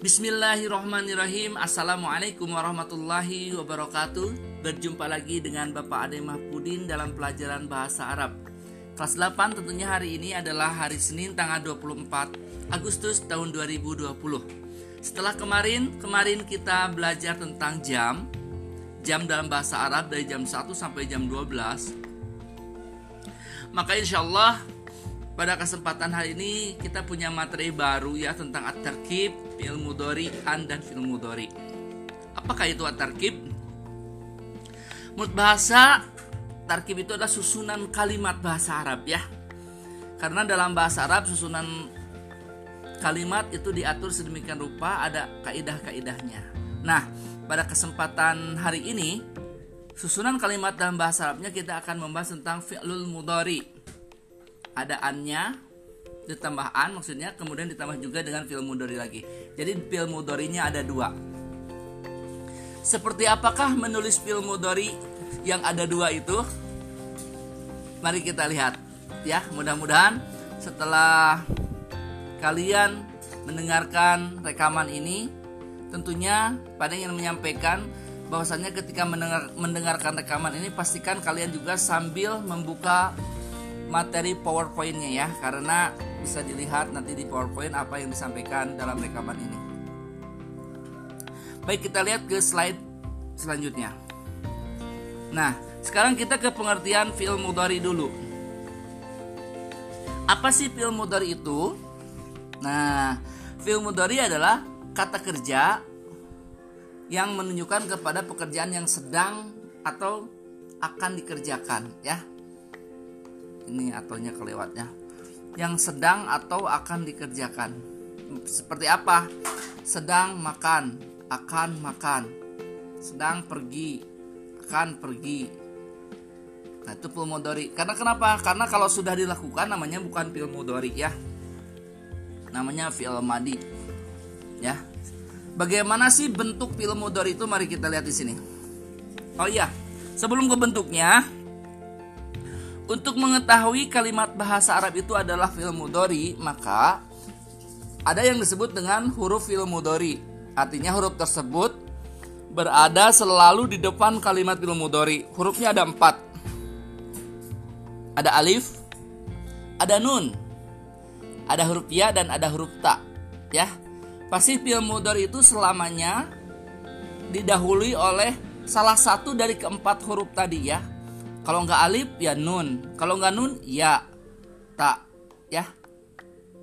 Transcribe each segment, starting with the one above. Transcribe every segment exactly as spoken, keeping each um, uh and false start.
Bismillahirrahmanirrahim. Assalamualaikum warahmatullahi wabarakatuh. Berjumpa lagi dengan Bapak Ade Mahfudin dalam pelajaran Bahasa Arab kelas delapan. Tentunya hari ini adalah hari Senin tanggal dua puluh empat Agustus tahun dua ribu dua puluh. Setelah kemarin, kemarin kita belajar tentang jam. Jam dalam bahasa Arab dari jam satu sampai jam dua belas. Maka insyaallah pada kesempatan hari ini kita punya materi baru ya tentang At-Tarkib, Fi'il-Mudori, an, dan Fi'l-Mudori. Apakah itu At-Tarkib? Menurut bahasa, Tarkib itu adalah susunan kalimat bahasa Arab ya. Karena dalam bahasa Arab susunan kalimat itu diatur sedemikian rupa, ada kaidah-kaidahnya. Nah, pada kesempatan hari ini susunan kalimat dalam bahasa Arabnya kita akan membahas tentang Fi'il-Mudori. Ada annya ditambah an maksudnya, kemudian ditambah juga dengan fi'il mudhari lagi. Jadi fi'il mudharinya ada dua. Seperti apakah menulis fi'il mudhari yang ada dua itu? Mari kita lihat ya. Mudah-mudahan setelah kalian mendengarkan rekaman ini, tentunya pada yang menyampaikan bahwasannya ketika mendengar, mendengarkan rekaman ini pastikan kalian juga sambil membuka materi PowerPoint-nya ya, karena bisa dilihat nanti di PowerPoint apa yang disampaikan dalam rekaman ini. Baik, kita lihat ke slide selanjutnya. Nah, sekarang kita ke pengertian fi'il mudhari dulu. Apa sih fi'il mudhari itu? Nah, fi'il mudhari adalah kata kerja yang menunjukkan kepada pekerjaan yang sedang atau akan dikerjakan ya. Ini ataunya kelewatnya. Yang sedang atau akan dikerjakan. Seperti apa? Sedang makan, akan makan. Sedang pergi, akan pergi. Nah, itu fi'il mudhari. Karena kenapa? Karena kalau sudah dilakukan namanya bukan fi'il mudhari ya. Namanya fi'il madhi. Ya. Bagaimana sih bentuk fi'il mudhari itu? Mari kita lihat di sini. Oh iya, sebelum ke bentuknya, untuk mengetahui kalimat bahasa Arab itu adalah fi'il mudhari, maka ada yang disebut dengan huruf fi'il mudhari. Artinya huruf tersebut berada selalu di depan kalimat fi'il mudhari. Hurufnya ada empat. Ada alif, ada nun, ada huruf ya, dan ada huruf ta. Ya, pasti fi'il mudhari itu selamanya didahului oleh salah satu dari keempat huruf tadi ya. Kalau nggak alif ya nun, kalau nggak nun ya ta ya.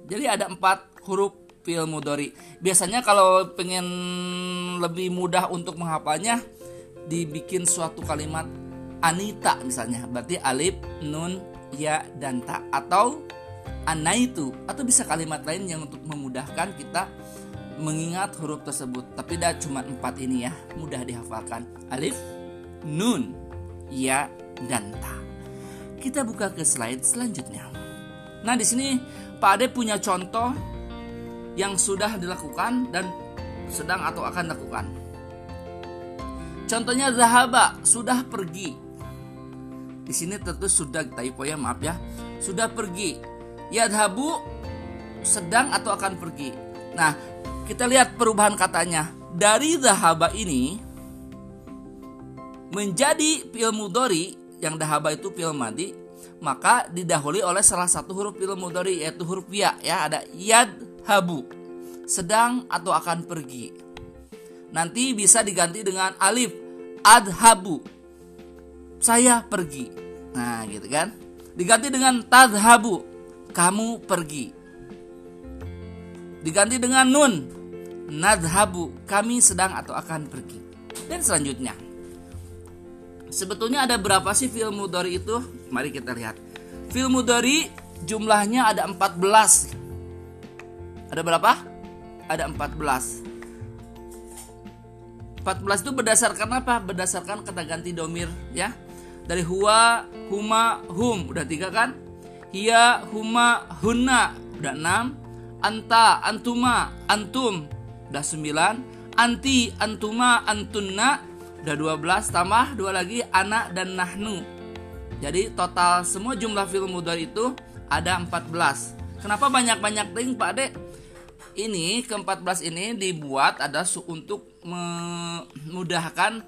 Jadi ada empat huruf fi'il mudhari. Biasanya kalau pengen lebih mudah untuk menghafalnya dibikin suatu kalimat anita misalnya, berarti alif, nun, ya, dan ta, atau anaitu, atau bisa kalimat lain yang untuk memudahkan kita mengingat huruf tersebut. Tapi dah cuma empat ini ya, mudah dihafalkan. Alif, nun, ya, dan ta. Kita buka ke slide selanjutnya. Nah, di sini Pak Ade punya contoh yang sudah dilakukan dan sedang atau akan dilakukan. Contohnya zahaba, sudah pergi. Di sini tentu sudah typo ya, maaf ya. Sudah pergi. Yadhabu, sedang atau akan pergi. Nah, kita lihat perubahan katanya. Dari zahaba ini menjadi fi'il mudhari. Yang dahaba itu fi'il madhi, maka didahului oleh salah satu huruf fi'il mudhari, yaitu huruf ya, ya. Ada yadhabu, sedang atau akan pergi. Nanti bisa diganti dengan alif, adhabu, saya pergi. Nah, gitu kan. Diganti dengan tadhabu, kamu pergi. Diganti dengan nun, nadhabu, kami sedang atau akan pergi. Dan selanjutnya, sebetulnya ada berapa sih fi'il mudhari itu? Mari kita lihat. Fi'il mudhari jumlahnya ada empat belas. Ada berapa? Ada empat belas. empat belas itu berdasarkan apa? Berdasarkan kata ganti dhamir ya. Dari huwa, huma, hum udah tiga kan? Hiya, huma, hunna udah enam. Anta, antuma, antum udah sembilan. Anti, antuma, antunna udah dua belas, tambah dua lagi ana dan nahnu. Jadi total semua jumlah fi'il mudhari itu ada empat belas. Kenapa banyak-banyak ting Pak Ade? ini keempat belas ini dibuat ada untuk memudahkan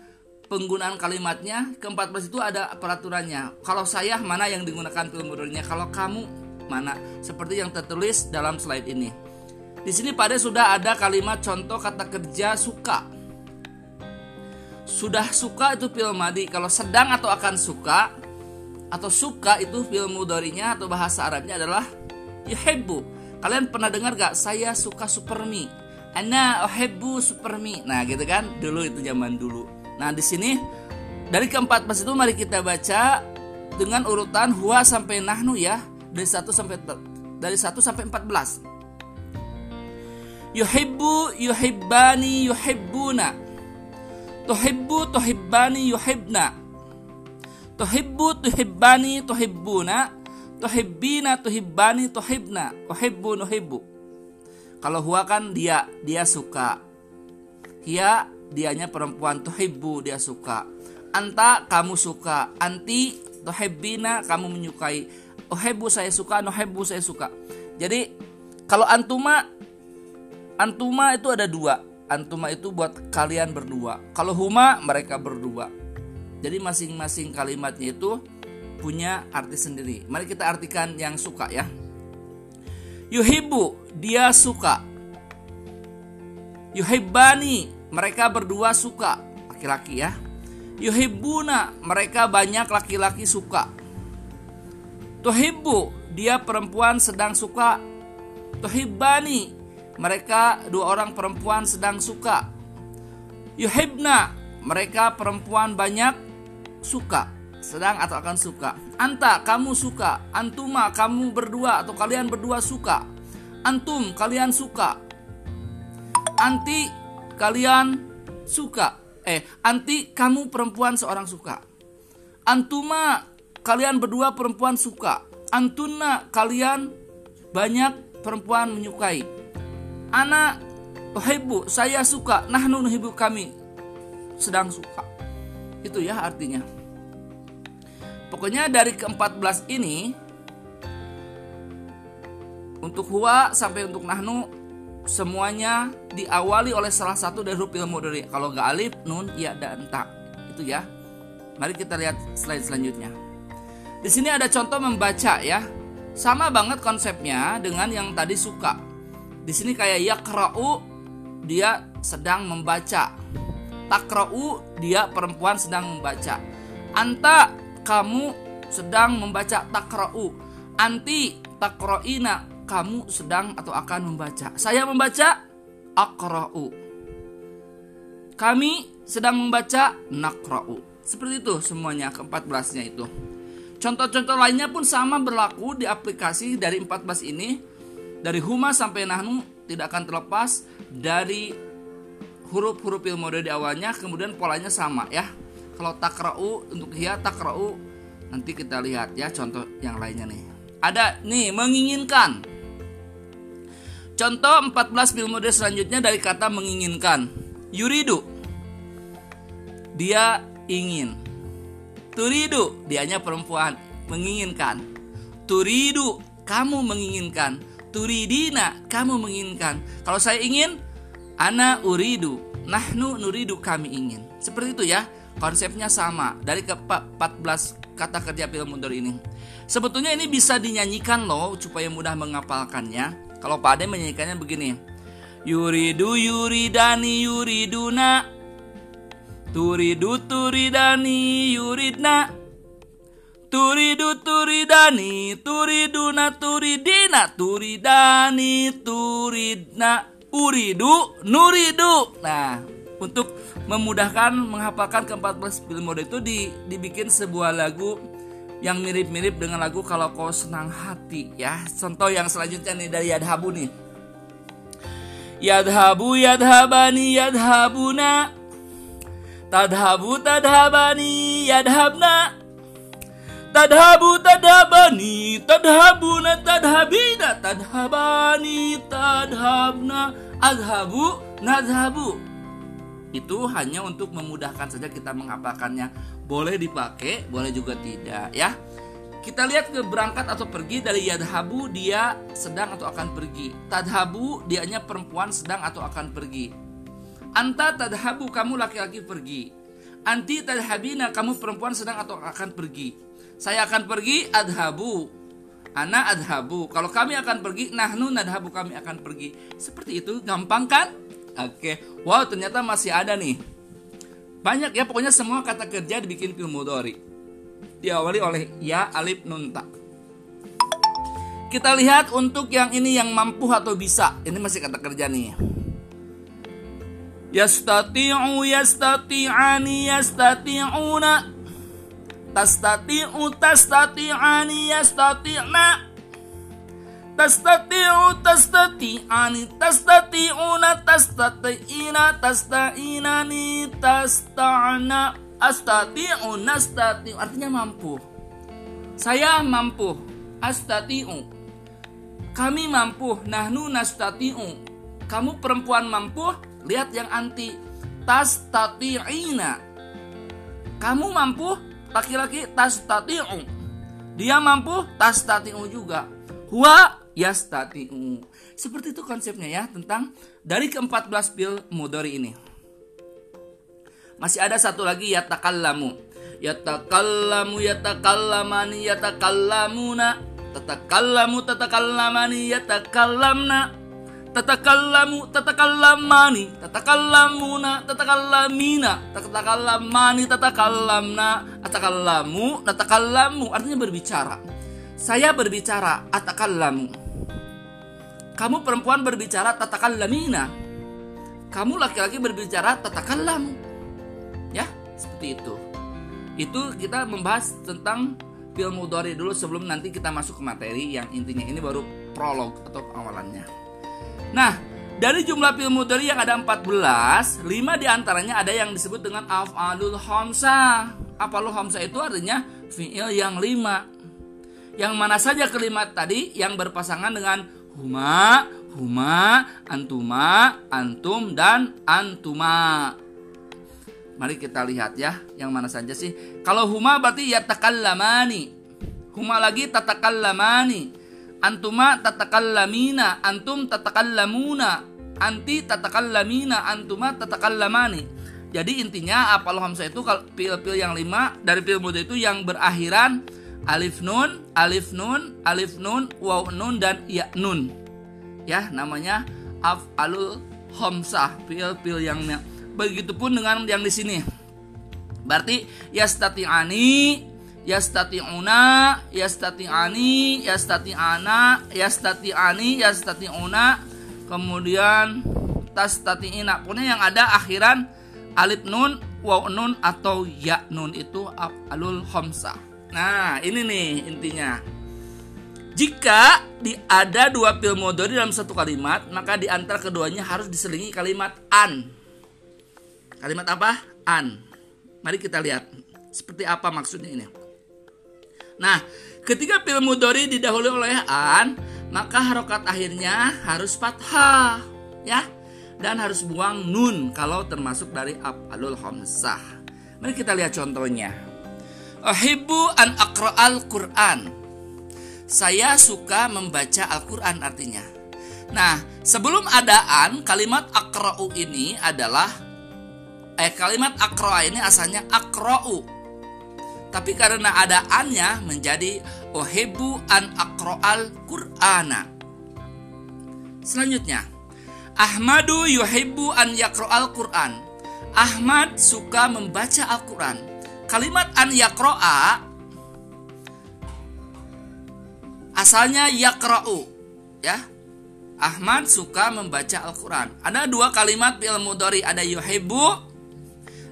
penggunaan kalimatnya. Keempat belas itu ada peraturannya. Kalau saya mana yang digunakan fi'il mudhari'nya, kalau kamu mana, seperti yang tertulis dalam slide ini. Di sini pada sudah ada kalimat contoh kata kerja suka. Sudah suka itu fi'il madhi. Kalau sedang atau akan suka atau suka itu fi'il mudhari'nya atau bahasa Arabnya adalah yuhibbu. Kalian pernah dengar gak, saya suka supermi, ana uhibbu supermi. Nah gitu kan, dulu itu zaman dulu. Nah di sini dari keempat pas itu mari kita baca dengan urutan huwa sampai nahnu ya, dari satu sampai empat belas. Yuhibbu yuhibbani yuhibbuna, tuhibbu tuhibbani yuhibna, tuhibbu tuhibbani tuhibbuna, tuhibbina tuhibbani tuhibbna, uhibbu nuhibbu. Kalau huwa kan dia, dia suka. Hiya, dianya perempuan. Tuhibbu, dia suka. Anta, kamu suka. Anti, tuhibbina, kamu menyukai. Uhibbu, saya suka. Nuhibbu, saya suka. Jadi kalau antuma, antuma itu ada dua. Antuma itu buat kalian berdua. Kalau huma, mereka berdua. Jadi masing-masing kalimatnya itu punya arti sendiri. Mari kita artikan yang suka ya. Yuhibbu, dia suka. Yuhibbani, mereka berdua suka. Laki-laki ya. Yuhibbuna, mereka banyak laki-laki suka. Tuhibbu, dia perempuan sedang suka. Tuhibbani, mereka dua orang perempuan sedang suka. Yuhibna, mereka perempuan banyak suka, sedang atau akan suka. Anta, kamu suka. Antuma, kamu berdua atau kalian berdua suka. Antum, kalian suka. Anti, kalian suka. Eh, anti, kamu perempuan seorang suka. Antuma, kalian berdua perempuan suka. Antunna, kalian banyak perempuan menyukai. Ana uhibbu, saya suka. Nahnu nuhibbu, kami sedang suka. Itu ya artinya. Pokoknya dari keempat belas ini, untuk huwa sampai untuk nahnu, semuanya diawali oleh salah satu dari huruf fi'il mudhari. Kalau nggak alif, nun, ya, dan ta. Itu ya. Mari kita lihat slide selanjutnya. Di sini ada contoh membaca ya. Sama banget konsepnya dengan yang tadi suka. Di sini kayak yakra'u, dia sedang membaca. Takra'u, dia perempuan sedang membaca. Anta, kamu sedang membaca. Takra'u. Anti, takra'ina, kamu sedang atau akan membaca. Saya membaca, akra'u. Kami sedang membaca, nakra'u. Seperti itu semuanya keempat belasnya itu. Contoh-contoh lainnya pun sama berlaku di aplikasi dari empat belas ini. Dari huma sampai nahnu tidak akan terlepas dari huruf-huruf fi'il mudhari di awalnya, kemudian polanya sama ya. Kalau takra'u untuk hiya, takra'u nanti kita lihat ya contoh yang lainnya nih. Ada nih menginginkan. Contoh empat belas fi'il mudhari selanjutnya dari kata menginginkan. Yuridu, dia ingin. Turidu, dianya perempuan menginginkan. Turidu, kamu menginginkan. Turidina, kamu menginginkan. Kalau saya ingin, ana uridu, nahnu nuridu, kami ingin. Seperti itu ya, konsepnya sama. Dari ke empat belas kata kerja fi'il mudhari ini, sebetulnya ini bisa dinyanyikan loh, supaya mudah menghafalkannya. Kalau Pak Ade menyanyikannya begini. Yuridu yuridani yuriduna, turidu turidani yuridna, turidu turidani turiduna turidina, turidani turidna, uridu nuridu. Nah, untuk memudahkan menghafalkan keempat belas fi'il mudhari itu di, dibikin sebuah lagu yang mirip-mirip dengan lagu Kalau Kau Senang Hati ya. Contoh yang selanjutnya nih dari yadhabu nih. Yadhabu yadhabani yadhabuna, tadhabu tadhabani yadhabna, tadhabu tadhabani tadhabuna tadhabina, tadhabani tadhabna, adhabu nadhabu. Itu hanya untuk memudahkan saja kita menghafalkannya. Boleh dipakai, boleh juga tidak ya. Kita lihat ke berangkat atau pergi dari yadhabu, dia sedang atau akan pergi. Tadhabu, dianya perempuan sedang atau akan pergi. Anta tadhabu, kamu laki-laki pergi. Anti tadhabina, kamu perempuan sedang atau akan pergi. Saya akan pergi, adhabu. Ana adhabu. Kalau kami akan pergi, nahnu nadhabu, kami akan pergi. Seperti itu, gampang kan? Oke. Wow, ternyata masih ada nih. Banyak ya, pokoknya semua kata kerja dibikin fi'il mudhari. Diawali oleh ya, alif, nun, ta. Kita lihat untuk yang ini, yang mampu atau bisa. Ini masih kata kerja nih. Yastati'u, yastati'ani, yastati'una. Tastati'u, tastati'ani, yastati'na. Tastati'u, tastati'ani, tastati'una, tastati'ina, tasta'inani, tasta'na. Astati'u, nastati'u, artinya mampu. Saya mampu, astati'u. Kami mampu, nahnu nastati'u. Kamu perempuan mampu, lihat yang anti, tastati'ina. Kamu mampu, laki-laki, tastati'u. Dia mampu, tastati'u juga. Huwa, yastati'u. Seperti itu konsepnya ya, tentang dari keempat belas fi'il mudhari ini. Masih ada satu lagi, yatakallamu. Yatakallamu, yatakallamani, yatakallamuna. Tatakallamu, tatakallamani, yatakallamna. Tatakallamu, tatakalamani, tatakallamuna, tatakalamina. Tatakalamani, tatakalamna. Atakallamu, natakallamu, artinya berbicara. Saya berbicara, atakallamu. Kamu perempuan berbicara, tatakalamina. Kamu laki-laki berbicara, tatakallamu. Ya, seperti itu. Itu kita membahas tentang fi'il mudhari dulu sebelum nanti kita masuk ke materi yang intinya. Ini baru prolog atau awalannya. Nah, dari jumlah fi'il mudhari yang ada empat belas, lima diantaranya ada yang disebut dengan af'alul khamsa. Af'alul khamsa itu artinya fi'il yang lima, yang mana saja kelima tadi yang berpasangan dengan huma, huma, antuma, antum, dan antuma. Mari kita lihat ya, yang mana saja sih. Kalau huma berarti yatakallamani. Huma lagi tatakalamani. Antuma tatakalamina. Antum tatakalamuna. Anti tatakalamina. Antuma tatakalamani. Jadi intinya af'alul khamsa itu kalau fi'il-fi'il yang lima dari fi'il mudhari itu yang berakhiran alif nun, alif nun, alif nun, waw nun, dan ya nun. Ya, namanya af'alul khamsa, fi'il-fi'il yang begitupun dengan yang di sini. Berarti yastati'ani, yastati'una, yastati'ani, yastati'ana, yastati'ani, yastati'una, kemudian tastati'ina. Pokoknya yang ada akhiran alif nun, waw nun, atau ya nun itu af'alul khamsa. Nah, ini nih intinya. Jika ada dua fi'il mudhari dalam satu kalimat, maka di antara keduanya harus diselingi kalimat an. Kalimat apa? An. Mari kita lihat seperti apa maksudnya ini. Nah, ketika fi'il mudhari didahului oleh an, maka harokat akhirnya harus fathah, ya, dan harus buang nun kalau termasuk dari af'alul khamsah. Mari kita lihat contohnya. Uhibbu an aqra'al Quran. Saya suka membaca Al-Quran artinya. Nah, sebelum ada an, kalimat aqra'u ini adalah Eh, kalimat akroa ini asalnya akrou, tapi karena ada annya menjadi uhibbu an akroal Qur'ana. Selanjutnya, Ahmadu yuhibbu an yakroal Qur'an. Ahmad suka membaca Al-Quran. Kalimat an yakroa asalnya yakrou, ya. Ahmad suka membaca Al-Quran. Ada dua kalimat fi'il mudhari, ada yuhibbu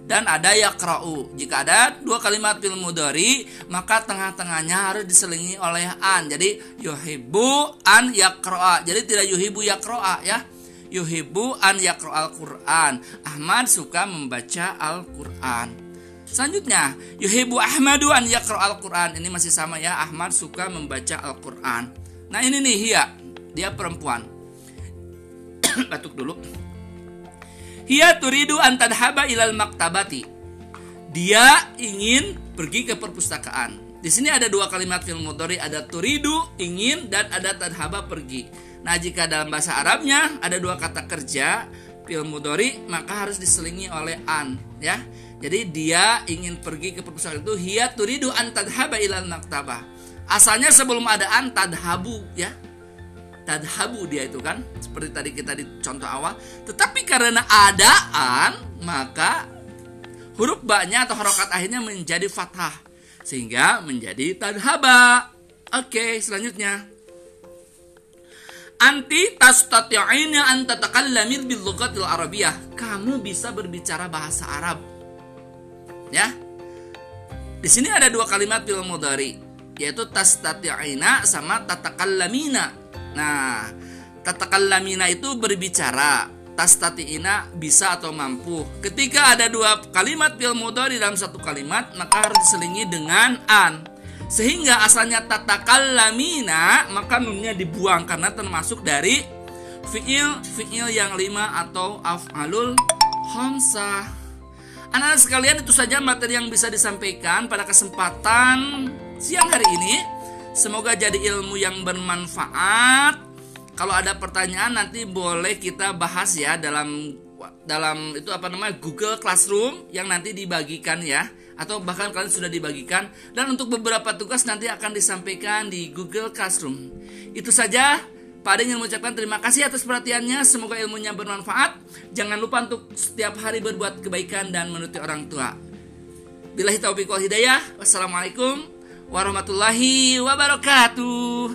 dan ada yakra'u. Jika ada dua kalimat fi'il mudhari, maka tengah-tengahnya harus diselingi oleh an. Jadi yuhibbu an yakra'a. Jadi tidak yuhibbu yakra'a ya. Yuhibbu an yakra'al Qur'an. Ahmad suka membaca Al-Qur'an. Selanjutnya, yuhibbu Ahmadu an yakra'al Qur'an. Ini masih sama ya, Ahmad suka membaca Al-Qur'an. Nah, ini nih hiya. Dia perempuan. Batuk dulu. Hiya turidu an tadhhaba ilal maktabati. Dia ingin pergi ke perpustakaan. Di sini ada dua kalimat fi'il mudhari, ada turidu ingin dan ada tadhaba pergi. Nah, jika dalam bahasa Arabnya ada dua kata kerja fi'il mudhari, maka harus diselingi oleh an, ya. Jadi dia ingin pergi ke perpustakaan itu, hiya turidu an tadhaba ilal maktabah. Asalnya sebelum ada an, tadhabu, ya. Tadhabu dia itu kan, seperti tadi kita di contoh awal. Tetapi karena ada an, maka huruf ba-nya atau harokat akhirnya menjadi fathah, sehingga menjadi tadhaba. Oke, selanjutnya. Anti tastati'ina an tatakallamin bil lughatil arabiyyah. Kamu bisa berbicara bahasa Arab. Ya. Di sini ada dua kalimat fi'il mudhari, yaitu tastati'ina sama tatakalamina. Nah, tatakalamina itu berbicara, tastati'ina bisa atau mampu. Ketika ada dua kalimat fi'il mudhari dalam satu kalimat, maka harus diselingi dengan an, sehingga asalnya tatakalamina maka nunnya dibuang karena termasuk dari fi'il fi'il yang lima atau af'alul khamsa. Anak-anak sekalian, itu saja materi yang bisa disampaikan pada kesempatan siang hari ini. Semoga jadi ilmu yang bermanfaat. Kalau ada pertanyaan nanti boleh kita bahas ya dalam dalam itu apa namanya Google Classroom yang nanti dibagikan ya, atau bahkan kalian sudah dibagikan, dan untuk beberapa tugas nanti akan disampaikan di Google Classroom. Itu saja. Pak Ade ingin mengucapkan terima kasih atas perhatiannya. Semoga ilmunya bermanfaat. Jangan lupa untuk setiap hari berbuat kebaikan dan menuruti orang tua. Billahi taufiq wal hidayah. Wassalamualaikum warahmatullahi wabarakatuh.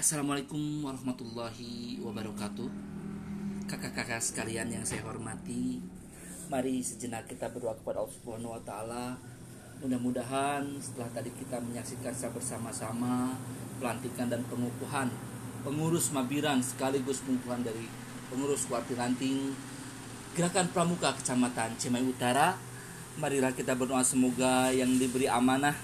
Assalamualaikum warahmatullahi wabarakatuh. Kakak-kakak sekalian yang saya hormati, mari sejenak kita berdoa kepada Allah Subhanahu wa Ta'ala. Mudah-mudahan setelah tadi kita menyaksikan secara bersama-sama pelantikan dan pengukuhan pengurus mabiran sekaligus pengukuhan dari pengurus Kwartir Ranting Gerakan Pramuka Kecamatan Cimahi Utara, marilah kita berdoa semoga yang diberi amanah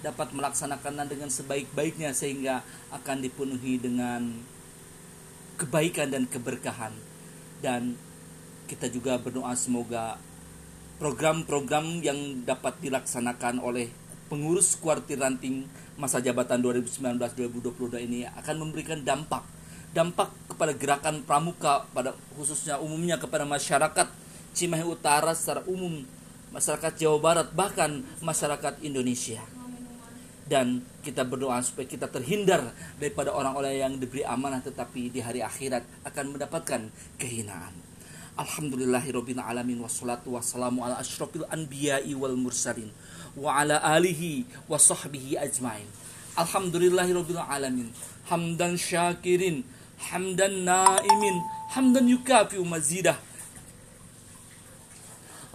dapat melaksanakannya dengan sebaik-baiknya, sehingga akan dipenuhi dengan kebaikan dan keberkahan. Dan kita juga berdoa semoga program-program yang dapat dilaksanakan oleh pengurus Kwartir Ranting masa jabatan dua ribu sembilan belas dua ribu dua puluh dua ini akan memberikan dampak dampak kepada gerakan pramuka, pada khususnya umumnya kepada masyarakat Cimahi Utara secara umum, masyarakat Jawa Barat, bahkan masyarakat Indonesia. Dan kita berdoa supaya kita terhindar daripada orang-orang yang diberi amanah tetapi di hari akhirat akan mendapatkan kehinaan. Alhamdulillahirabbil alamin, wassalatu wassalamu ala asyrofil anbiya'i wal mursalin wa ala alihi wa sahbihi ajmain. Alhamdulillahirabbil alamin, hamdan syakirin, hamdan naimin, hamdan yukafi mazidah.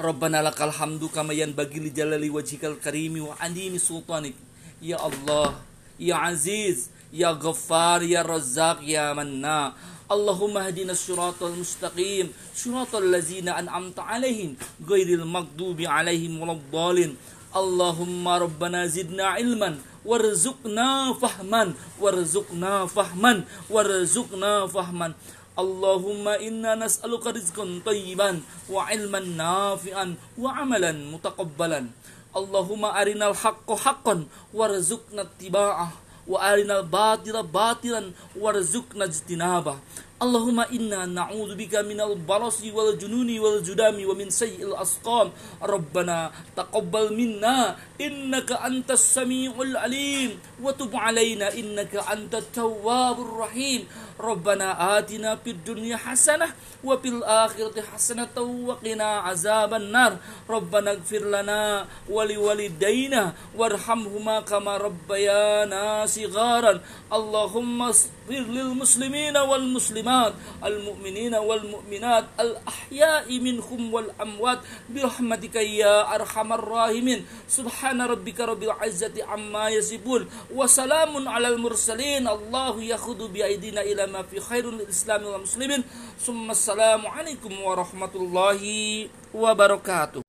Rabbana lakal hamdu kama yanbaghi li jalali wajhikal karimi wa adimi sultanik. Ya Allah, Ya Aziz, Ya Ghaffar, Ya Razzaq, Ya Manna. Allahumma hadina syiratal mustaqim, syiratal lazina an'amta alaihim, ghairil maghdubi alaihim waladdallin. Allahumma rabbana zidna ilman, warzuqna fahman, warzuqna fahman, warzuqna fahman. Allahumma inna nas'aluka rizqan tayyiban, wa ilman nafi'an, wa amalan mutaqabbalan. Allahumma arinal haqqo haqqan warzuqna ittiba'ah wa arinal batila batilan warzuqna ijtinabah. Allahumma inna na'udzubika minal barasi wal jununi wal judami wa min sayyi'il asqam. Rabbana taqabbal minna innaka antas samiul alim wa tub 'alaina innaka antat tawwabur rahim. Rabbana atina fid dunya hasanah wa fil akhirati hasanatan wa qina azaban nar. Rabbana ighfir lana wa liwalidayna warhamhuma kama rabbayana sigharan. Allahumma ighfir lil muslimina wal muslimat, al mu'minina wal mu'minat, al ahya'i minhum wal amwat bi rahmatika ya arhamar rahimin. Subhana rabbika rabbil izzati amma yasifun wa salamun alal mursalin. Allahu yakhudhu bi aidina ila ma fi khairul islam wal muslimin. Summa assalamu alaikum warahmatullahi wabarakatuh.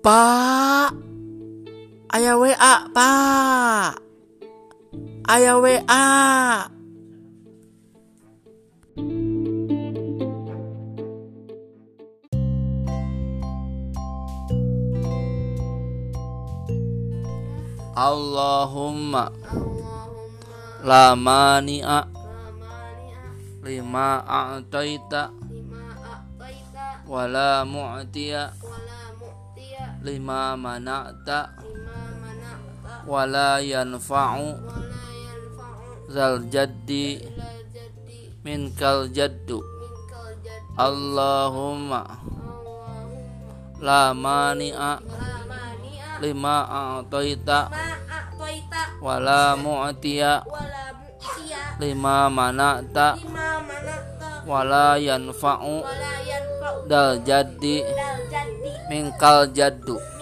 Pak, aya W A, Pak. Aya W A. Allahumma, Allahumma la mani'a lima a'taita wala mu'tiya lima mana'ta wala yanfa'u zal jaddi minkal jaddu. Allahumma la mani'a lima a'taita wala mu'tiya lima mana'ta wala yanfa'u dal jaddi minkal jaddu.